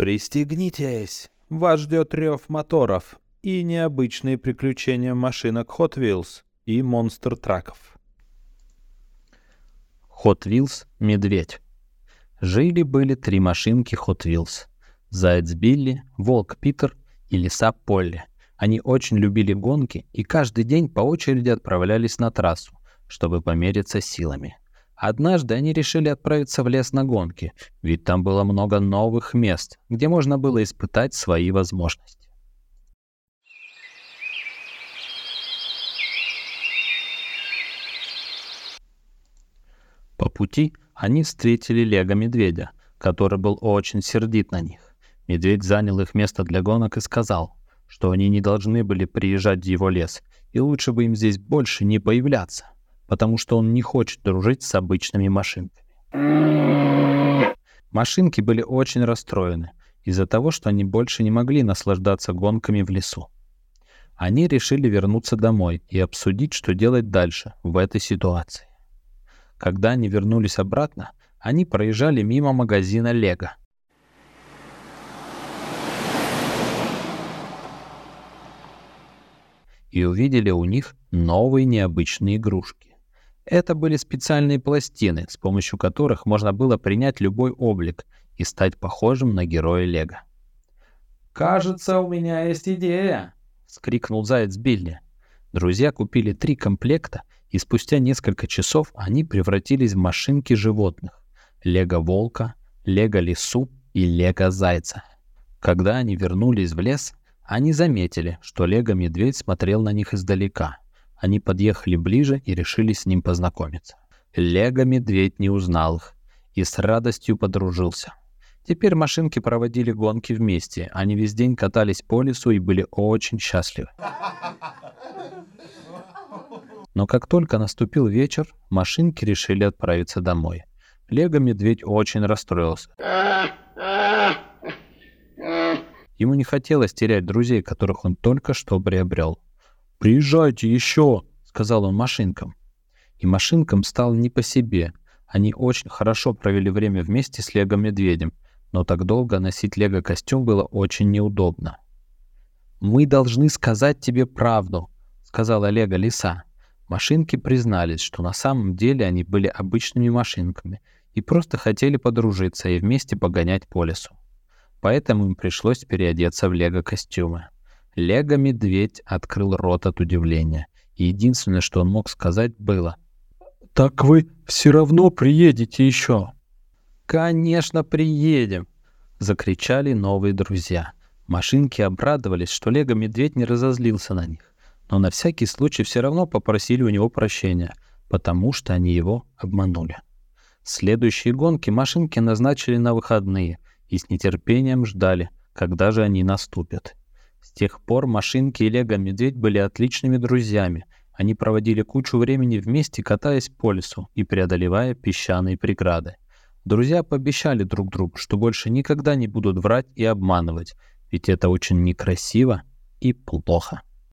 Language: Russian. Пристегнитесь! Вас ждет рев моторов и необычные приключения машинок Hot Wheels и Monster Truck. Hot Wheels «Медведь». Жили-были три машинки Hot Wheels. Заяц Билли, волк Питер и лиса Полли. Они очень любили гонки и каждый день по очереди отправлялись на трассу, чтобы помериться силами. Однажды они решили отправиться в лес на гонки, ведь там было много новых мест, где можно было испытать свои возможности. По пути они встретили лего-медведя, который был очень сердит на них. Медведь занял их место для гонок и сказал, что они не должны были приезжать в его лес, и лучше бы им здесь больше не появляться, потому что он не хочет дружить с обычными машинками. Машинки были очень расстроены из-за того, что они больше не могли наслаждаться гонками в лесу. Они решили вернуться домой и обсудить, что делать дальше в этой ситуации. Когда они вернулись обратно, они проезжали мимо магазина «Лего». И увидели у них новые необычные игрушки. Это были специальные пластины, с помощью которых можно было принять любой облик и стать похожим на героя Лего. «Кажется, у меня есть идея!» — вскрикнул заяц Билли. Друзья купили 3 комплекта, и спустя несколько часов они превратились в машинки животных — Лего-волка, Лего-лису и Лего-зайца. Когда они вернулись в лес, они заметили, что Лего-медведь смотрел на них издалека. Они подъехали ближе и решили с ним познакомиться. Лего-медведь не узнал их и с радостью подружился. Теперь машинки проводили гонки вместе. Они весь день катались по лесу и были очень счастливы. Но как только наступил вечер, машинки решили отправиться домой. Лего-медведь очень расстроился. Ему не хотелось терять друзей, которых он только что приобрел. «Приезжайте еще», — сказал он машинкам. И машинкам стало не по себе. Они очень хорошо провели время вместе с Лего-медведем, но так долго носить Лего-костюм было очень неудобно. «Мы должны сказать тебе правду», — сказала Лего-лиса. Машинки признались, что на самом деле они были обычными машинками и просто хотели подружиться и вместе погонять по лесу. Поэтому им пришлось переодеться в Лего-костюмы. Лего-медведь открыл рот от удивления, и единственное, что он мог сказать, было: «Так вы все равно приедете еще?» «Конечно, приедем!» — закричали новые друзья. Машинки обрадовались, что Лего-медведь не разозлился на них, но на всякий случай все равно попросили у него прощения, потому что они его обманули. Следующие гонки машинки назначили на выходные и с нетерпением ждали, когда же они наступят. С тех пор машинки и Лего-медведь были отличными друзьями. Они проводили кучу времени вместе, катаясь по лесу и преодолевая песчаные преграды. Друзья пообещали друг другу, что больше никогда не будут врать и обманывать, ведь это очень некрасиво и плохо.